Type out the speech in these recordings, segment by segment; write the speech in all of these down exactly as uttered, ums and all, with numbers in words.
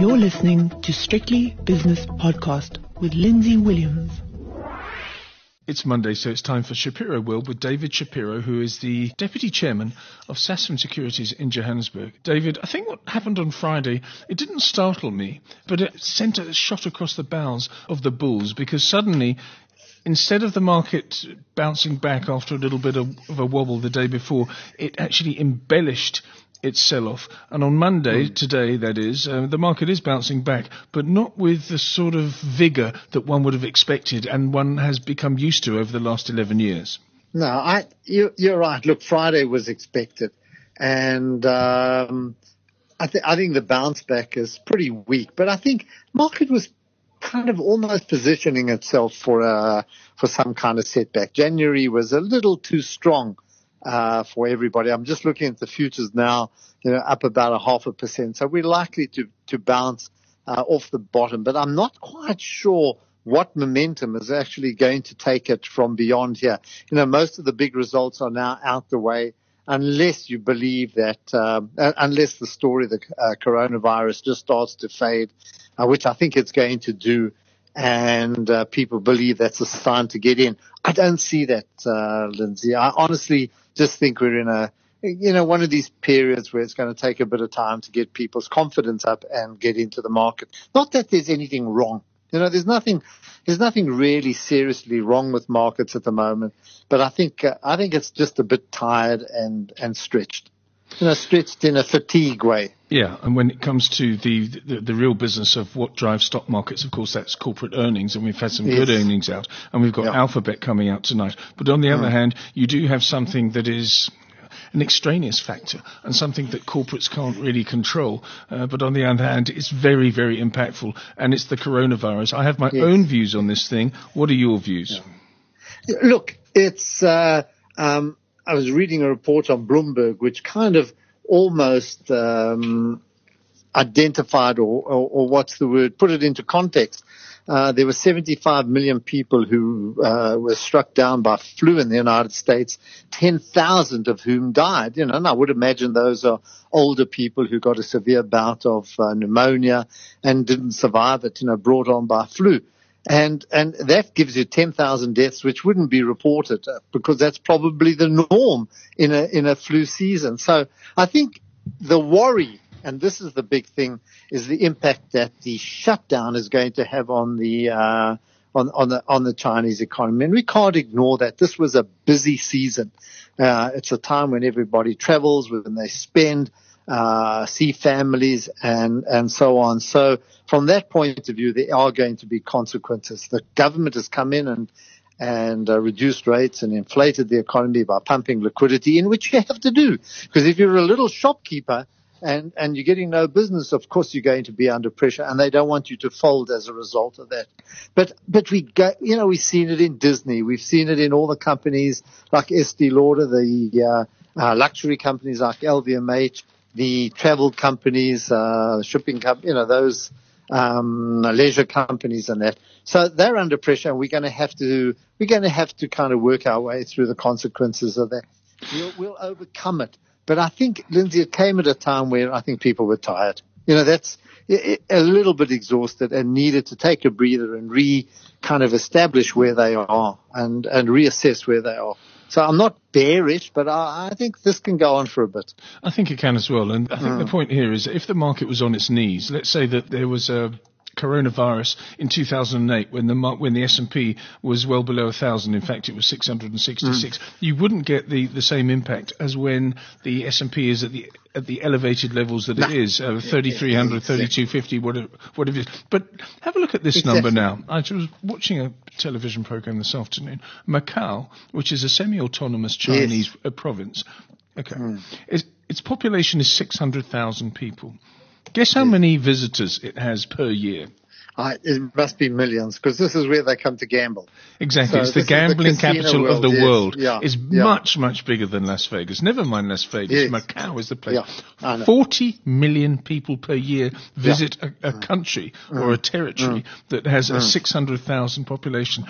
You're listening to Strictly Business Podcast with Lindsay Williams. It's Monday, so it's time for Shapiro World with David Shapiro, who is the Deputy Chairman of Sasfin Securities in Johannesburg. David, I think what happened on Friday, it didn't startle me, but it sent a shot across the bows of the bulls, because suddenly, instead of the market bouncing back after a little bit of, of a wobble the day before, it actually embellished its sell-off. And on Monday, today that is, uh, the market is bouncing back, but not with the sort of vigour that one would have expected and one has become used to over the last eleven years. No, I, you, you're right. Look, Friday was expected. And um, I, th- I think the bounce back is pretty weak. But I think market was kind of almost positioning itself for, uh, for some kind of setback. January was a little too strong Uh, for everybody. I'm just looking at the futures now, you know, up about a half a percent. So we're likely to, to bounce uh, off the bottom, but I'm not quite sure what momentum is actually going to take it from beyond here. You know, most of the big results are now out the way, unless you believe that, um, unless the story of the uh, coronavirus just starts to fade, uh, which I think it's going to do. And uh, people believe that's a sign to get in. I don't see that, uh, Lindsay. I honestly just think we're in a, you know, one of these periods where it's going to take a bit of time to get people's confidence up and get into the market. Not that there's anything wrong. You know, there's nothing, there's nothing really seriously wrong with markets at the moment. But I think, uh, I think it's just a bit tired and, and stretched. You know, stretched in a fatigue way. Yeah, and when it comes to the, the, the real business of what drives stock markets, of course, that's corporate earnings, and we've had some yes. good earnings out, and we've got yeah. Alphabet coming out tonight. But on the mm. other hand, you do have something that is an extraneous factor and something that corporates can't really control. Uh, but on the other hand, it's very, very impactful, and it's the coronavirus. I have my yes. own views on this thing. What are your views? Yeah. Look, it's uh, um, I was reading a report on Bloomberg, which kind of almost um, identified or, or, or what's the word, put it into context. Uh, there were seventy-five million people who uh, were struck down by flu in the United States, ten thousand of whom died. You know, and I would imagine those are older people who got a severe bout of uh, pneumonia and didn't survive it, you know, brought on by flu. And and that gives you ten thousand deaths, which wouldn't be reported because that's probably the norm in a in a flu season. So I think the worry, and this is the big thing, is the impact that the shutdown is going to have on the uh, on on the on the Chinese economy. And we can't ignore that. This was a busy season. Uh, it's a time when everybody travels, when they spend. Uh, see families and, and so on. So from that point of view, there are going to be consequences. The government has come in and, and uh, reduced rates and inflated the economy by pumping liquidity in, which you have to do. Because if you're a little shopkeeper and, and you're getting no business, of course you're going to be under pressure, and they don't want you to fold as a result of that. But, but we go, you know, we've seen it in Disney. We've seen it in all the companies like Estee Lauder, the uh, uh, luxury companies like L V M H. The travel companies, uh, shipping companies, you know, those um, leisure companies and that. So they're under pressure, and we're going to have to we're going to have to kind of work our way through the consequences of that. We'll, we'll overcome it. But I think, Lindsay, it came at a time where I think people were tired. You know, that's it, a little bit exhausted and needed to take a breather and re kind of establish where they are and, and reassess where they are. So I'm not bearish, but I, I think this can go on for a bit. I think it can as well. And I think mm. the point here is if the market was on its knees, let's say that there was a coronavirus in two thousand eight when the when the S and P was well below one thousand. In fact, it was six hundred sixty-six. Mm. You wouldn't get the, the same impact as when the S and P is at the at the elevated levels that nah. it is, uh, thirty-three hundred, exactly. thirty-two fifty, whatever, whatever it is. But have a look at this exactly. number now. I was watching a television program this afternoon. Macau, which is a semi-autonomous Chinese yes. province, okay, mm. its, its population is six hundred thousand people. Guess how many visitors it has per year? I, it must be millions, because this is where they come to gamble. Exactly. So it's the gambling the capital world, of the yes, world. Yeah, it's yeah. much, much bigger than Las Vegas. Never mind Las Vegas. Yes. Macau is the place. Yeah, forty million people per year visit yeah. a, a country mm. or a territory mm. that has mm. a six hundred thousand population.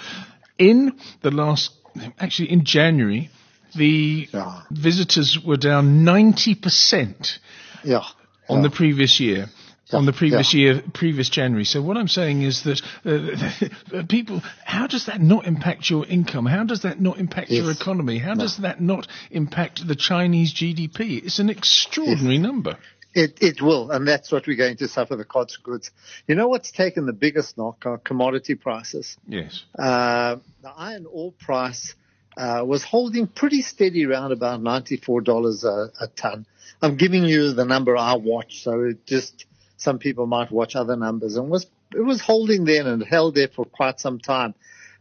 In the last – actually, in January, the yeah. visitors were down ninety percent. Yeah. on the previous year. yeah, on the previous yeah. year, previous January. So what I'm saying is that uh, people, how does that not impact your income? How does that not impact yes. your economy? How no. does that not impact the Chinese G D P? It's an extraordinary yes. number. It it will, and that's what we're going to suffer, the consequences. You know what's taken the biggest knock are commodity prices. Yes. Uh, the iron ore price uh, was holding pretty steady around about ninety-four dollars a, a ton. I'm giving you the number I watch, so it just some people might watch other numbers. And was it was holding then and held there for quite some time.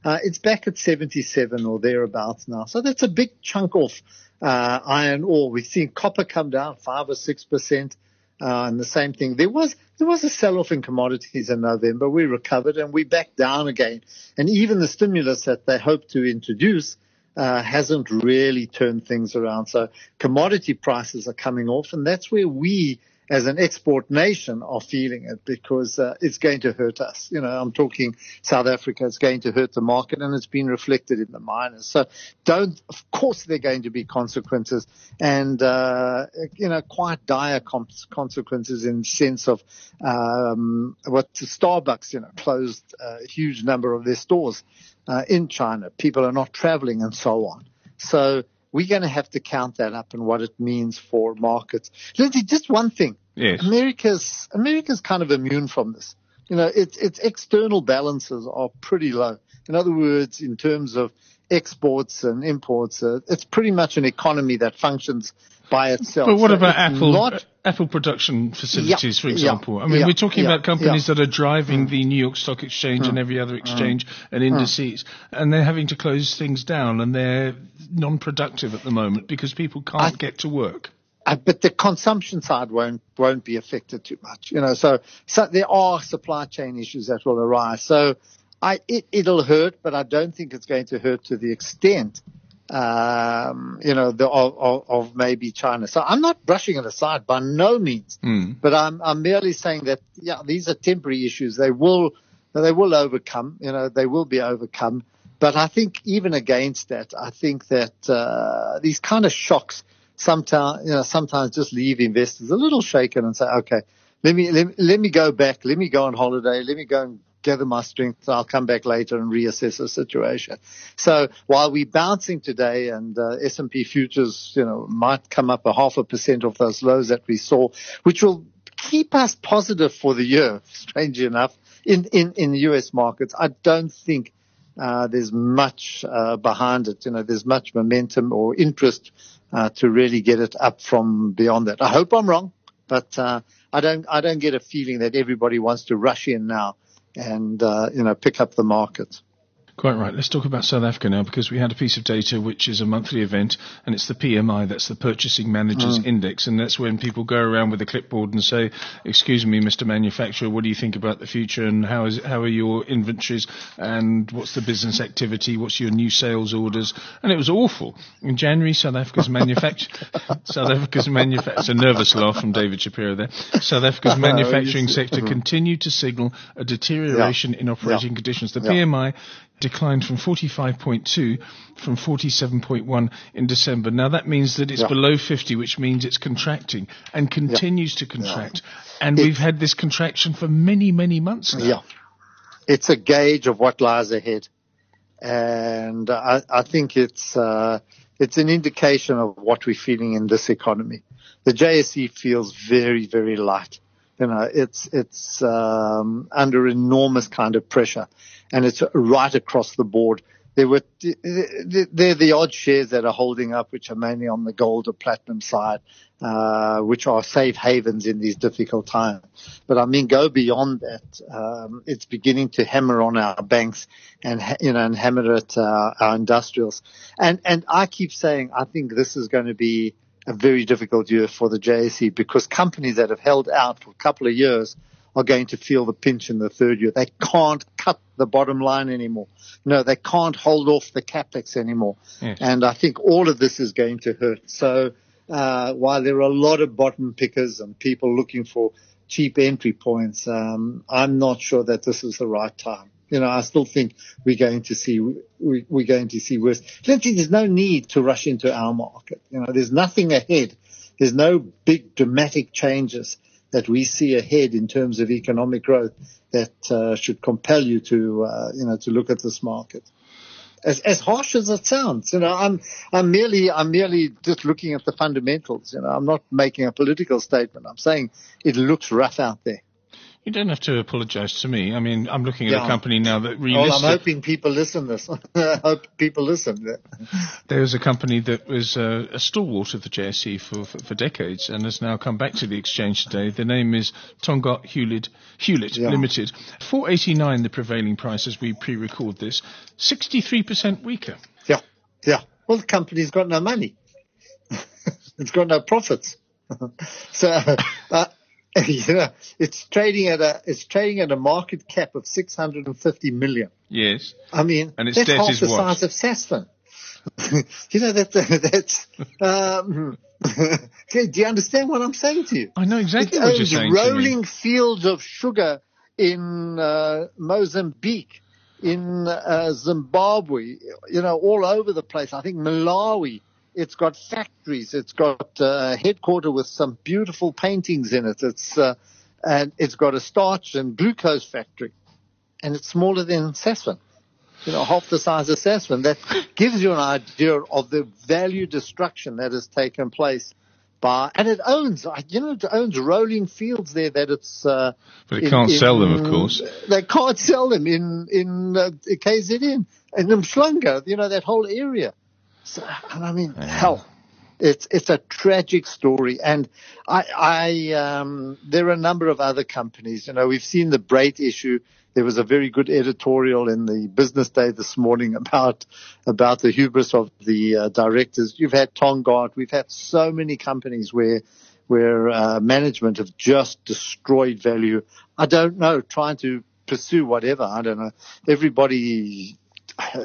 Uh, it's back at seventy-seven or thereabouts now. So that's a big chunk off. Uh, iron ore. We've seen copper come down five or six percent, uh, and the same thing. There was there was a sell-off in commodities in November. We recovered and we backed down again. And even the stimulus that they hope to introduce uh, hasn't really turned things around. So commodity prices are coming off, and that's where we, as an export nation, are feeling it because uh, it's going to hurt us. You know, I'm talking South Africa. It's going to hurt the market, and it's been reflected in the miners. So, don't. Of course, there are going to be consequences, and uh, you know, quite dire consequences in the sense of um, what Starbucks, you know, closed a huge number of their stores uh, in China. People are not traveling, and so on. So. We're going to have to count that up and what it means for markets. Lindsay, just one thing. Yes. America's America's kind of immune from this. You know, its its external balances are pretty low. In other words, in terms of exports and imports, uh, it's pretty much an economy that functions by itself. But what so about Apple? Not- Apple production facilities, yeah, for example. Yeah, I mean, yeah, we're talking yeah, about companies yeah. that are driving mm. the New York Stock Exchange mm. and every other exchange mm. and indices, mm. and they're having to close things down, and they're non-productive at the moment because people can't I, get to work. I, but the consumption side won't won't be affected too much, you know. So, so there are supply chain issues that will arise. So, I it, it'll hurt, but I don't think it's going to hurt to the extent. Um, you know, the, of, of maybe China. So I'm not brushing it aside by no means, mm. but I'm, I'm merely saying that, yeah, these are temporary issues. They will, they will overcome, you know, they will be overcome. But I think even against that, I think that, uh, these kind of shocks sometimes, you know, sometimes just leave investors a little shaken and say, okay, let me, let me, let me go back. Let me go on holiday. Let me go and gather my strength. I'll come back later and reassess the situation. So while we're bouncing today and uh, S and P futures, you know, might come up a half a percent off those lows that we saw, which will keep us positive for the year, strangely enough, in, in, in the U S markets. I don't think uh, there's much uh, behind it. You know, there's much momentum or interest uh, to really get it up from beyond that. I hope I'm wrong, but uh, I don't, I don't get a feeling that everybody wants to rush in now and, uh, you know, pick up the market. Quite right. Let's talk about South Africa now, because we had a piece of data which is a monthly event, and it's the P M I, that's the Purchasing Managers' mm. Index, and that's when people go around with a clipboard and say, excuse me, Mister Manufacturer, what do you think about the future, and how is how are your inventories, and what's the business activity, what's your new sales orders? And it was awful. In January, South Africa's manufacturing South Africa's manufacturing it's a nervous laugh from David Shapiro there. South Africa's manufacturing sector continued to signal a deterioration yeah. in operating yeah. conditions. The yeah. P M I declined from forty-five point two from forty-seven point one in December. Now, that means that it's yeah. below fifty, which means it's contracting and continues yeah. to contract. Yeah. And it, we've had this contraction for many, many months now. Yeah. It's a gauge of what lies ahead. And I, I think it's uh, it's an indication of what we're feeling in this economy. The J S E feels very, very light. You know, it's it's um, under enormous kind of pressure, and it's right across the board. There were they're the odd shares that are holding up, which are mainly on the gold or platinum side, uh, which are safe havens in these difficult times. But I mean, go beyond that. Um, it's beginning to hammer on our banks, and you know, and hammer at our, our industrials. And and I keep saying, I think this is going to be a very difficult year for the J S E, because companies that have held out for a couple of years are going to feel the pinch in the third year. They can't cut the bottom line anymore. No, they can't hold off the capex anymore. Yes. And I think all of this is going to hurt. So uh, while there are a lot of bottom pickers and people looking for cheap entry points, um, I'm not sure that this is the right time. You know, I still think we're going to see we, we're going to see worse. Lindsay, there's no need to rush into our market. You know, there's nothing ahead. There's no big dramatic changes. that we see ahead in terms of economic growth that uh, should compel you to, uh, you know, to look at this market. As, as harsh as it sounds, you know, I'm, I'm merely, I'm merely just looking at the fundamentals. You know, I'm not making a political statement. I'm saying it looks rough out there. You don't have to apologize to me. I mean, I'm looking at yeah. a company now that relisted. Well, I'm hoping people listen this. I hope people listen. There was a company that was uh, a stalwart of the J S E for, for, for decades and has now come back to the exchange today. The name is Tongaat Hulett, Hulett yeah. Limited. four eighty-nine the prevailing price as we pre-record this. sixty-three percent weaker. Yeah, yeah. Well, the company's got no money. It's got no profits. So... Uh, You know, it's trading at a it's trading at a market cap of six hundred and fifty million. Yes, I mean, and its that's debt half is the what? size of Sasfin. You know that that's. Um, do you understand what I'm saying to you? I know exactly it what you're saying. It owns rolling fields of sugar in uh, Mozambique, in uh, Zimbabwe, you know, all over the place. I think Malawi. It's got factories. It's got a headquarter with some beautiful paintings in it. It's uh, and it's got a starch and glucose factory, and it's smaller than Sasfin. You know, half the size of Sasfin. That gives you an idea of the value destruction that has taken place. By and it owns, you know, it owns rolling fields there that it's. Uh, but it can't in, sell them, of course. They can't sell them in in uh, K Z N and in Umhlanga. You know that whole area. So, and I mean, yeah. hell, it's it's a tragic story. And I, I um, there are a number of other companies. You know, we've seen the Brait issue. There was a very good editorial in the Business Day this morning about about the hubris of the uh, directors. You've had Tongaat. We've had so many companies where where uh, management have just destroyed value. I don't know, trying to pursue whatever. I don't know. Everybody.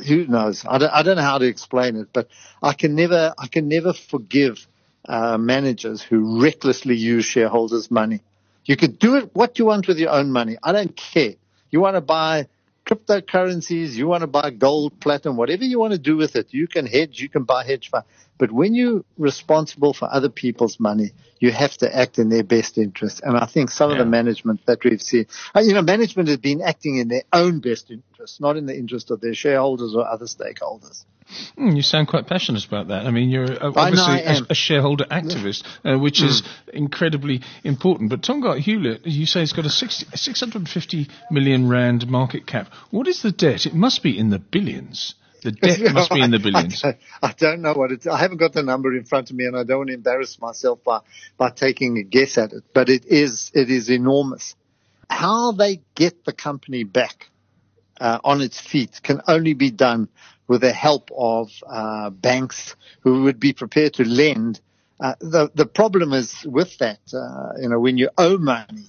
Who knows? I don't, I don't know how to explain it, but I can never, I can never forgive uh, managers who recklessly use shareholders' money. You can do it what you want with your own money. I don't care. You want to buy cryptocurrencies, you want to buy gold, platinum, whatever you want to do with it. You can hedge, you can buy hedge funds. But when you're responsible for other people's money, you have to act in their best interest. And I think some yeah. of the management that we've seen, you know, management has been acting in their own best interest, not in the interest of their shareholders or other stakeholders. Mm, you sound quite passionate about that. I mean, you're obviously a, a shareholder activist, uh, which mm. is incredibly important. But Tongaat Hulett, you say it's got a six hundred fifty million rand market cap. What is the debt? It must be in the billions. The debt must be in the billions. I, I, don't, I don't know what it is. I haven't got the number in front of me, and I don't want to embarrass myself by, by taking a guess at it. But it is it is enormous. How they get the company back uh, on its feet can only be done with the help of uh, banks who would be prepared to lend. Uh, the the problem is with that, uh, you know, when you owe money,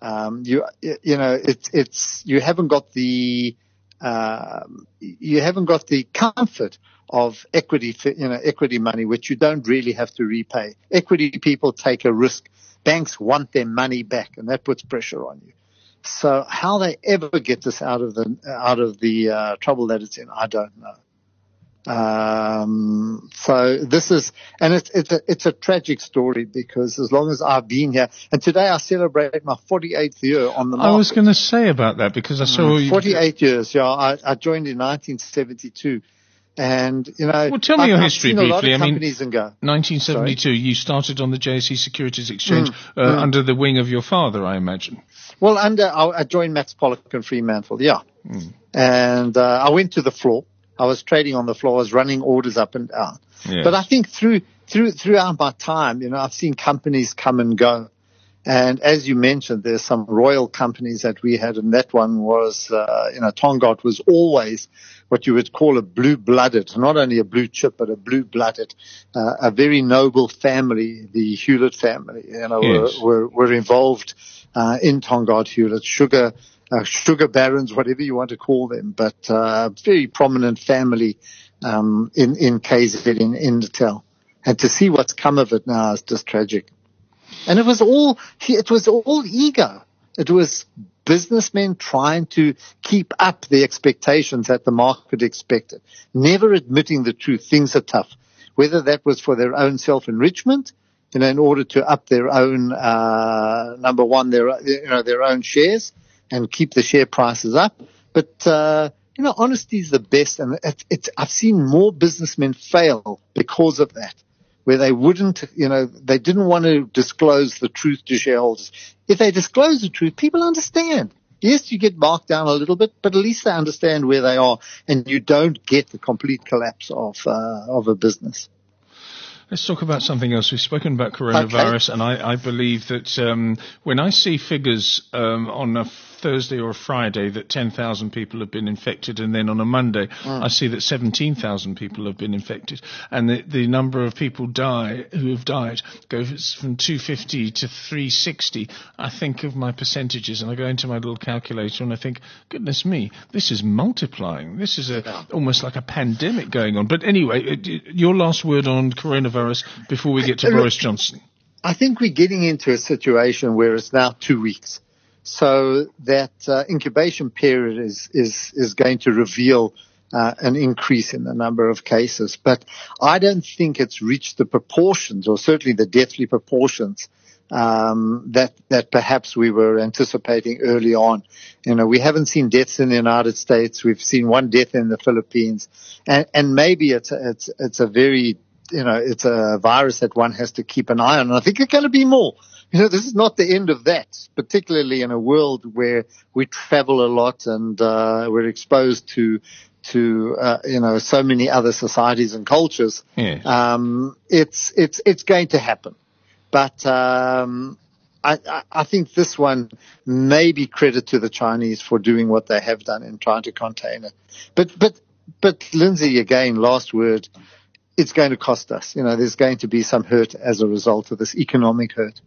um, you you know it's it's you haven't got the Um, you haven't got the comfort of equity, you know, equity money, which you don't really have to repay. Equity people take a risk. Banks want their money back, and that puts pressure on you. So how they ever get this out of the out of the uh, trouble that it's in, I don't know. Um, so this is, and it's it's a, it's a tragic story because as long as I've been here, and today I celebrate my forty-eighth year on the market. I was going to say about that because I saw mm, forty-eight you... years. Yeah, I, I joined in nineteen seventy-two, and you know, well, tell me I've, your history briefly. I mean, nineteen seventy-two, Sorry? you started on the J S E Securities Exchange mm, uh, mm. under the wing of your father, I imagine. Well, under I joined Max Pollock and Fremantle. Yeah, mm. and uh, I went to the floor. I was trading on the floor. I was running orders up and down. Yes. But I think through through throughout my time, you know, I've seen companies come and go. And as you mentioned, there's some royal companies that we had, and that one was, uh, you know, Tongaat was always what you would call a blue-blooded, not only a blue chip, but a blue-blooded, uh, a very noble family, the Hulett family, you know, yes. were, were, were involved uh, in Tongaat Hulett, sugar Uh, sugar barons, whatever you want to call them, but uh, very prominent family um, in, in K Z, in, in Natal. And to see what's come of it now is just tragic. And it was all, it was all ego. It was businessmen trying to keep up the expectations that the market expected, never admitting the truth. Things are tough, whether that was for their own self-enrichment, you know, in order to up their own, uh, number one, their, you know, their own shares and keep the share prices up. But, uh, you know, honesty is the best. And it, it, I've seen more businessmen fail because of that, where they wouldn't, you know, they didn't want to disclose the truth to shareholders. If they disclose the truth, people understand. Yes, you get marked down a little bit, but at least they understand where they are, and you don't get the complete collapse of uh, of a business. Let's talk about something else. We've spoken about coronavirus, okay. and I, I believe that um, when I see figures um, on a Thursday or a Friday that ten thousand people have been infected, and then on a Monday mm. I see that seventeen thousand people have been infected, and the, the number of people die who have died goes from two hundred fifty to three hundred sixty. I think of my percentages, and I go into my little calculator, and I think, goodness me, this is multiplying. This is a, almost like a pandemic going on. But anyway, your last word on coronavirus. Before we get to Boris Johnson, I think we're getting into a situation where it's now two weeks, so that uh, incubation period is is is going to reveal uh, an increase in the number of cases. But I don't think it's reached the proportions, or certainly the deathly proportions, um, that that perhaps we were anticipating early on. You know, we haven't seen deaths in the United States. We've seen one death in the Philippines, and and maybe it's it's it's a very you know, it's a virus that one has to keep an eye on. And I think it's going to be more. You know, this is not the end of that, particularly in a world where we travel a lot and uh, we're exposed to, to uh, you know, so many other societies and cultures. Yeah. Um, it's it's it's going to happen. But um, I, I think this one may be credit to the Chinese for doing what they have done in trying to contain it. But, but, but Lindsay, again, last word. It's going to cost us. You know, there's going to be some hurt as a result of this economic hurt.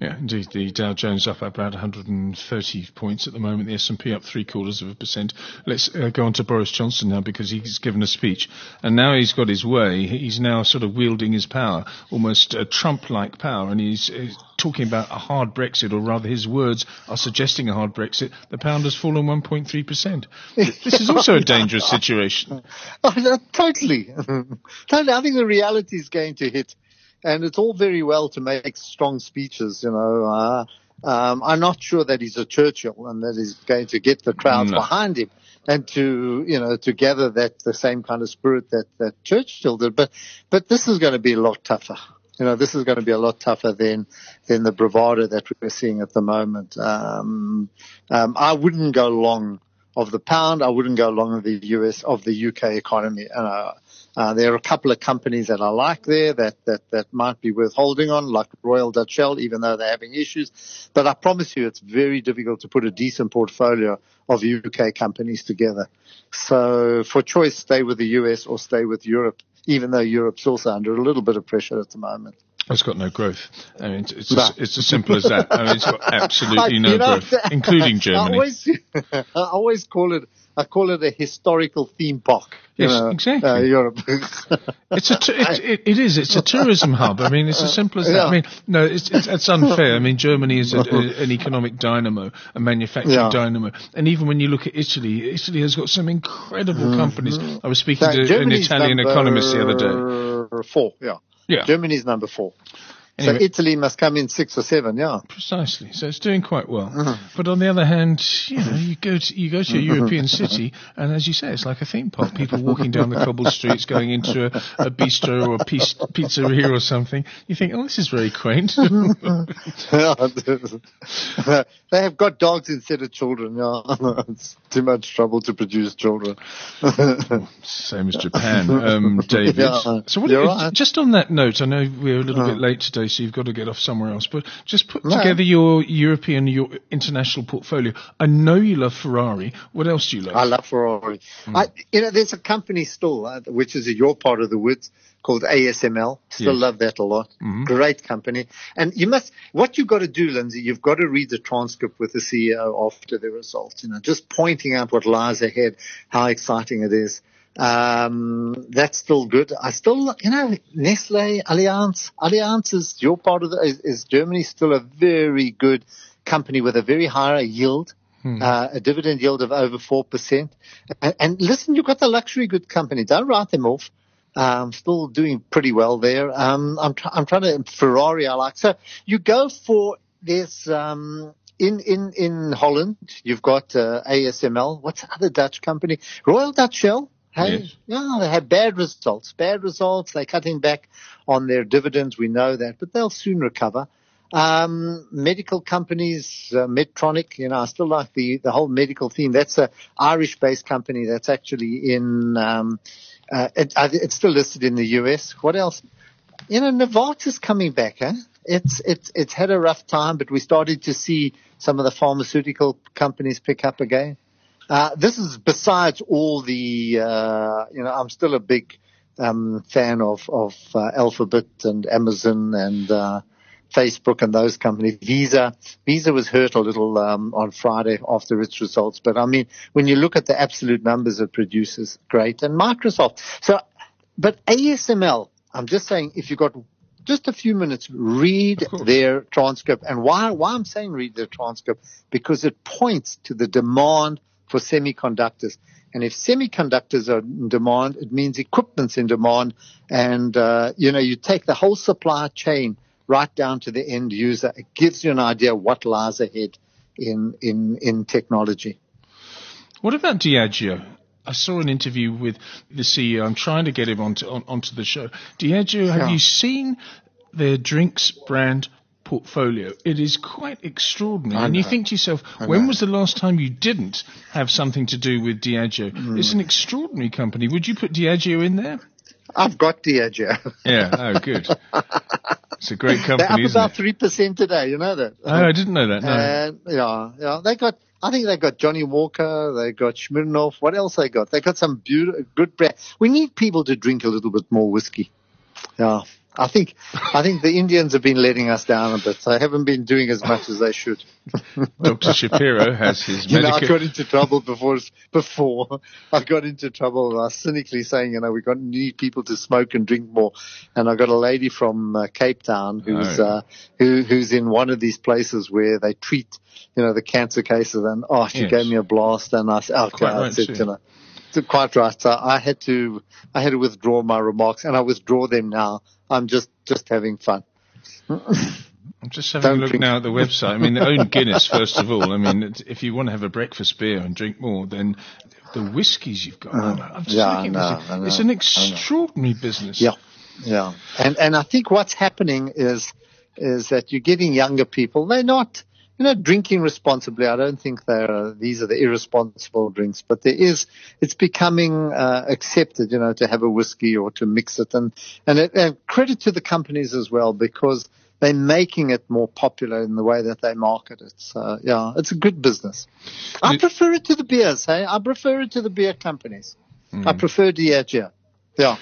Yeah, indeed. The Dow Jones up about one hundred thirty points at the moment. The S and P up three quarters of a percent. Let's uh, go on to Boris Johnson now, because he's given a speech. And now he's got his way. He's now sort of wielding his power, almost a Trump-like power. And he's, he's talking about a hard Brexit, or rather his words are suggesting a hard Brexit. The pound has fallen one point three percent. This is also a dangerous situation. Oh, no, totally. totally. I think the reality is going to hit. And it's all very well to make strong speeches, you know. Uh, um, I'm not sure that he's a Churchill and that he's going to get the crowds no. behind him and to, you know, to gather that the same kind of spirit that, that Churchill did. But, but this is going to be a lot tougher. You know, this is going to be a lot tougher than, than the bravado that we're seeing at the moment. Um, um, I wouldn't go long of the pound. I wouldn't go long of the U S, of the U K economy. And I, Uh, there are a couple of companies that I like there that, that, that might be worth holding on, like Royal Dutch Shell, even though they're having issues. But I promise you, it's very difficult to put a decent portfolio of U K companies together. So for choice, stay with the U S or stay with Europe, even though Europe's also under a little bit of pressure at the moment. It's got no growth. I mean, it's, it's, no. As, it's as simple as that. I mean, it's got absolutely no growth, including Germany. I always, I always call it, I call it a historical theme park. Yes, know, exactly. Uh, Europe. it's a, tu- it, it, it is. It's a tourism hub. I mean, it's as simple as that. Yeah. I mean, no, it's, it's, it's unfair. I mean, Germany is a, a, an economic dynamo, a manufacturing yeah. dynamo. And even when you look at Italy, Italy has got some incredible mm-hmm. companies. I was speaking so to Germany's an Italian economist the other day. Four, yeah. Yeah. Germany's number four. Anyway, so Italy must come in six or seven, yeah. Precisely. So it's doing quite well. Mm-hmm. But on the other hand, you know, you go to, you go to a European city, and as you say, it's like a theme park. People walking down the cobbled streets, going into a, a bistro or a piz- pizzeria or something. You think, oh, this is very quaint. They have got dogs instead of children. Yeah. It's too much trouble to produce children. Same as Japan, um, David. Yeah. So what, right. Just on that note, I know we're a little yeah. bit late today, so you've got to get off somewhere else. But just put no. together your European, your international portfolio. I know you love Ferrari. What else do you love? I love Ferrari. Mm. I, you know, there's a company still, uh, which is in your part of the woods, called A S M L. Still yes. love that a lot. Mm-hmm. Great company. And you must, what you've got to do, Lindsay, you've got to read the transcript with the C E O after the results. You know, just pointing out what lies ahead, how exciting it is. Um, that's still good. I still, you know, Nestle, Allianz, Allianz is your part of the, is, is Germany still a very good company with a very high yield, hmm. uh, a dividend yield of over four percent. And, and listen, you've got the luxury good company. Don't write them off. Um, still doing pretty well there. Um, I'm, tr- I'm trying to Ferrari. I like so you go for this um, in in in Holland. You've got uh, A S M L. What's the other Dutch company? Royal Dutch Shell. Hey, yes. Yeah, they had bad results. Bad results. They're cutting back on their dividends. We know that, but they'll soon recover. Um, medical companies, uh, Medtronic, you know, I still like the, the whole medical theme. That's a Irish-based company that's actually in, um, uh, it, it's still listed in the U S. What else? You know, Novartis coming back, huh? It's, it's, it's had a rough time, but we started to see some of the pharmaceutical companies pick up again. Uh, this is besides all the, uh, you know, I'm still a big, um, fan of, of, uh, Alphabet and Amazon and, uh, Facebook and those companies. Visa, Visa was hurt a little um, on Friday after its results. But I mean, when you look at the absolute numbers it produces, great. And Microsoft. So, but A S M L, I'm just saying, if you've got just a few minutes, read their transcript. And why, why I'm saying read their transcript, because it points to the demand for semiconductors. And if semiconductors are in demand, it means equipment's in demand. And, uh, you know, you take the whole supply chain right down to the end user. It gives you an idea what lies ahead in in in technology. What about Diageo? I saw an interview with the C E O. I'm trying to get him onto on, onto the show. Diageo, yeah. Have you seen their drinks brand portfolio? It is quite extraordinary. And you think to yourself, when was the last time you didn't have something to do with Diageo? Mm. It's an extraordinary company. Would you put Diageo in there? I've got Diageo. Yeah, oh, good. It's a great company. They're up isn't about three percent today. You know that? Oh, I didn't know that. No. Uh, yeah, yeah. They got. I think they got Johnny Walker. They got Smirnoff. What else they got? They got some beautiful, good brand. We need people to drink a little bit more whiskey. Yeah, I think. I think the Indians have been letting us down a bit. They haven't been doing as much as they should. Doctor Shapiro has his. You medica- know, I got into trouble before. Before I got into trouble, I was cynically saying, you know, we got need people to smoke and drink more. And I got a lady from uh, Cape Town who's oh. uh, who who's in one of these places where they treat, you know, the cancer cases. And oh, she yes. gave me a blast. And I said, oh, okay, right, I said, you know, quite right. So I had to I had to withdraw my remarks, and I withdraw them now. I'm just just having fun. I'm just having Don't a look drink. now at the website. I mean, they own Guinness, first of all. I mean, if you want to have a breakfast beer and drink more, then the whiskies you've got. Mm. I'm just yeah, thinking, no, it's, no, it's an extraordinary no. business. Yeah, yeah. And and I think what's happening is is that you're getting younger people. They're not, you know, drinking responsibly. I don't think they're, these are the irresponsible drinks. But there is, it's becoming uh, accepted, you know, to have a whiskey or to mix it. And, and, it, and credit to the companies as well, because they're making it more popular in the way that they market it. So, yeah, it's a good business. I prefer it to the beers, hey? I prefer it to the beer companies. Mm. I prefer Diageo. Yeah.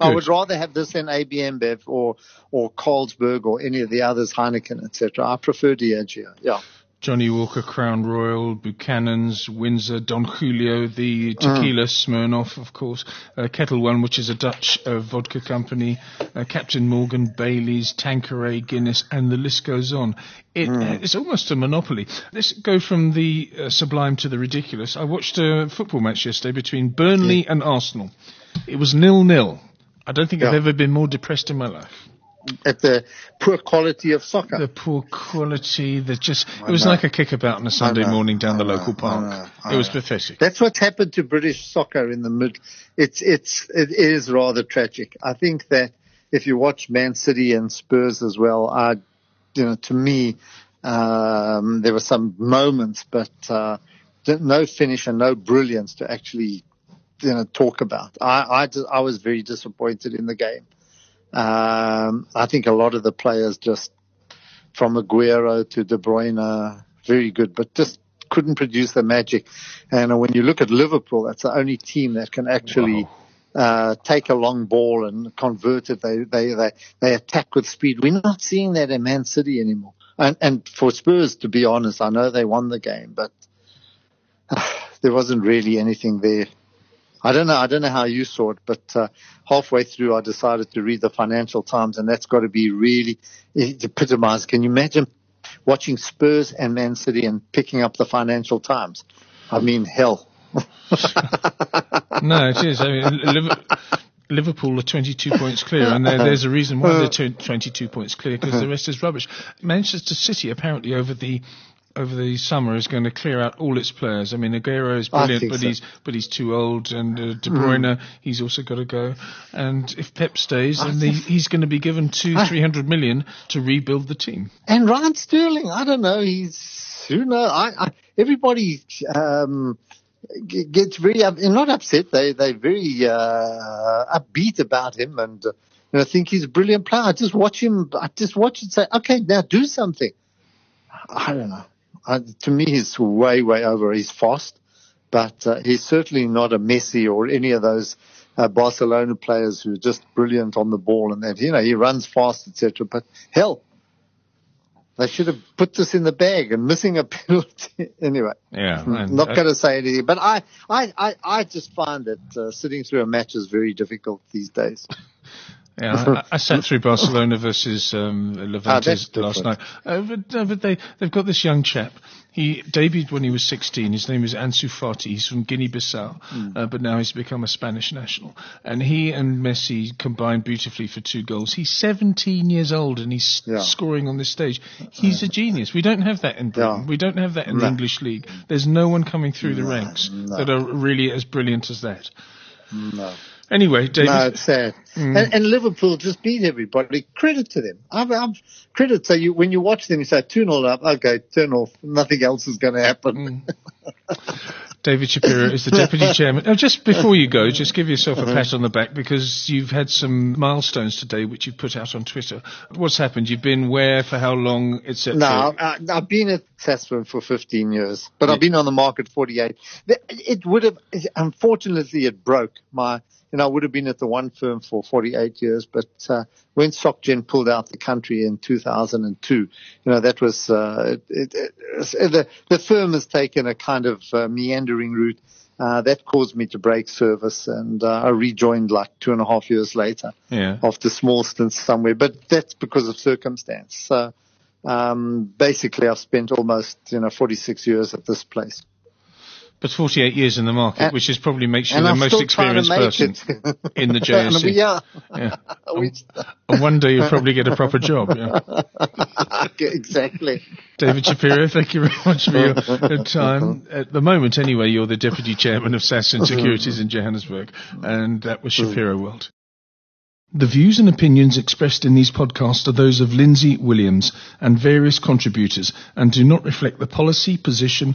Good. I would rather have this than A B InBev or, or Carlsberg or any of the others, Heineken, et cetera. I prefer Diageo, yeah. Johnny Walker, Crown Royal, Buchanan's, Windsor, Don Julio, the tequila, mm. Smirnoff, of course, uh, Kettle One, which is a Dutch uh, vodka company, uh, Captain Morgan, Bailey's, Tanqueray, Guinness, and the list goes on. It, mm. It's almost a monopoly. Let's go from the uh, sublime to the ridiculous. I watched a football match yesterday between Burnley yeah. and Arsenal. It was nil-nil. I don't think yeah. I've ever been more depressed in my life. At the poor quality of soccer. The poor quality, the just – it was like a kickabout on a Sunday morning down the local park. It was pathetic. That's what's happened to British soccer in the mid – it's it's it is rather tragic. I think that if you watch Man City and Spurs as well, I, you know, to me, um, there were some moments, but uh, no finish and no brilliance to actually, you know, talk about. I, I, just, I was very disappointed in the game. Um, I think a lot of the players, just from Aguero to De Bruyne, very good, but just couldn't produce the magic. And when you look at Liverpool, that's the only team that can actually wow. uh, take a long ball and convert it. They, they, they, they attack with speed. We're not seeing that in Man City anymore. And, and for Spurs, to be honest, I know they won the game, but uh, there wasn't really anything there. I don't know. I don't know how you saw it, but uh, halfway through, I decided to read the Financial Times, and that's got to be really epitomized. Can you imagine watching Spurs and Man City and picking up the Financial Times? I mean, hell. No, it is. I mean, Liverpool. Liverpool are twenty-two points clear, and there, there's a reason why they're twenty-two points clear, because the rest is rubbish. Manchester City apparently over the over the summer is going to clear out all its players. I mean, Aguero is brilliant, but so. he's but he's too old, and uh, De Bruyne, mm. he's also got to go. And if Pep stays, I then the, he's going to be given two, I, three hundred million to rebuild the team. And Ryan Sterling, I don't know, he's, you know, I, I, everybody um, gets very, not upset, they, they're very uh, upbeat about him, and uh, you know, I think he's a brilliant player. I just watch him, I just watch and say, okay, now do something. I don't know. Uh, to me, he's way, way over. He's fast, but uh, he's certainly not a Messi or any of those uh, Barcelona players who are just brilliant on the ball and that. You know, he runs fast, et cetera. But hell, they should have put this in the bag and missing a penalty anyway. Yeah, I'm not going to say anything. But I, I, I, I just find that uh, sitting through a match is very difficult these days. Yeah, I, I sat through Barcelona versus um, Levante oh, last night. Uh, but, uh, but they, they've got this young chap. He debuted when he was sixteen. His name is Ansu Fati. He's from Guinea-Bissau, mm. uh, but now he's become a Spanish national. And he and Messi combined beautifully for two goals. He's seventeen years old, and he's yeah. scoring on this stage. He's a genius. We don't have that in Britain. Yeah. We don't have that in no. the English league. There's no one coming through no, the ranks no. that are really as brilliant as that. No. Anyway, David. No, it's sad. Mm. And, and Liverpool just beat everybody. Credit to them. I've, I've credit. So you, when you watch them, you say, turn all up. Okay, turn off. Nothing else is going to happen. Mm. David Shapiro is the Deputy Chairman. Oh, just before you go, just give yourself a pat on the back, because you've had some milestones today which you've put out on Twitter. What's happened? You've been where, for how long, et cetera? No, I, I've been at Sasfin for fifteen years, but yeah. I've been on the market forty-eight. It would have, unfortunately, it broke my, you know, I would have been at the one firm for forty-eight years, but uh, when SocGen pulled out the country in two thousand two, you know, that was, uh, it, it, it, the, the firm has taken a kind of uh, meander route. Uh, that caused me to break service, and uh, I rejoined like two and a half years later yeah. after small stints somewhere. But that's because of circumstance. So um, basically, I've spent almost you know forty-six years at this place. But forty-eight years in the market, and, which is probably makes you the I'm most experienced person in the J S E. yeah. yeah. And one day you'll probably get a proper job. Yeah. Exactly. David Shapiro, thank you very much for your time. At the moment, anyway, you're the Deputy Chairman of Sasfin Securities in Johannesburg, and that was Shapiro World. The views and opinions expressed in these podcasts are those of Lindsay Williams and various contributors, and do not reflect the policy, position,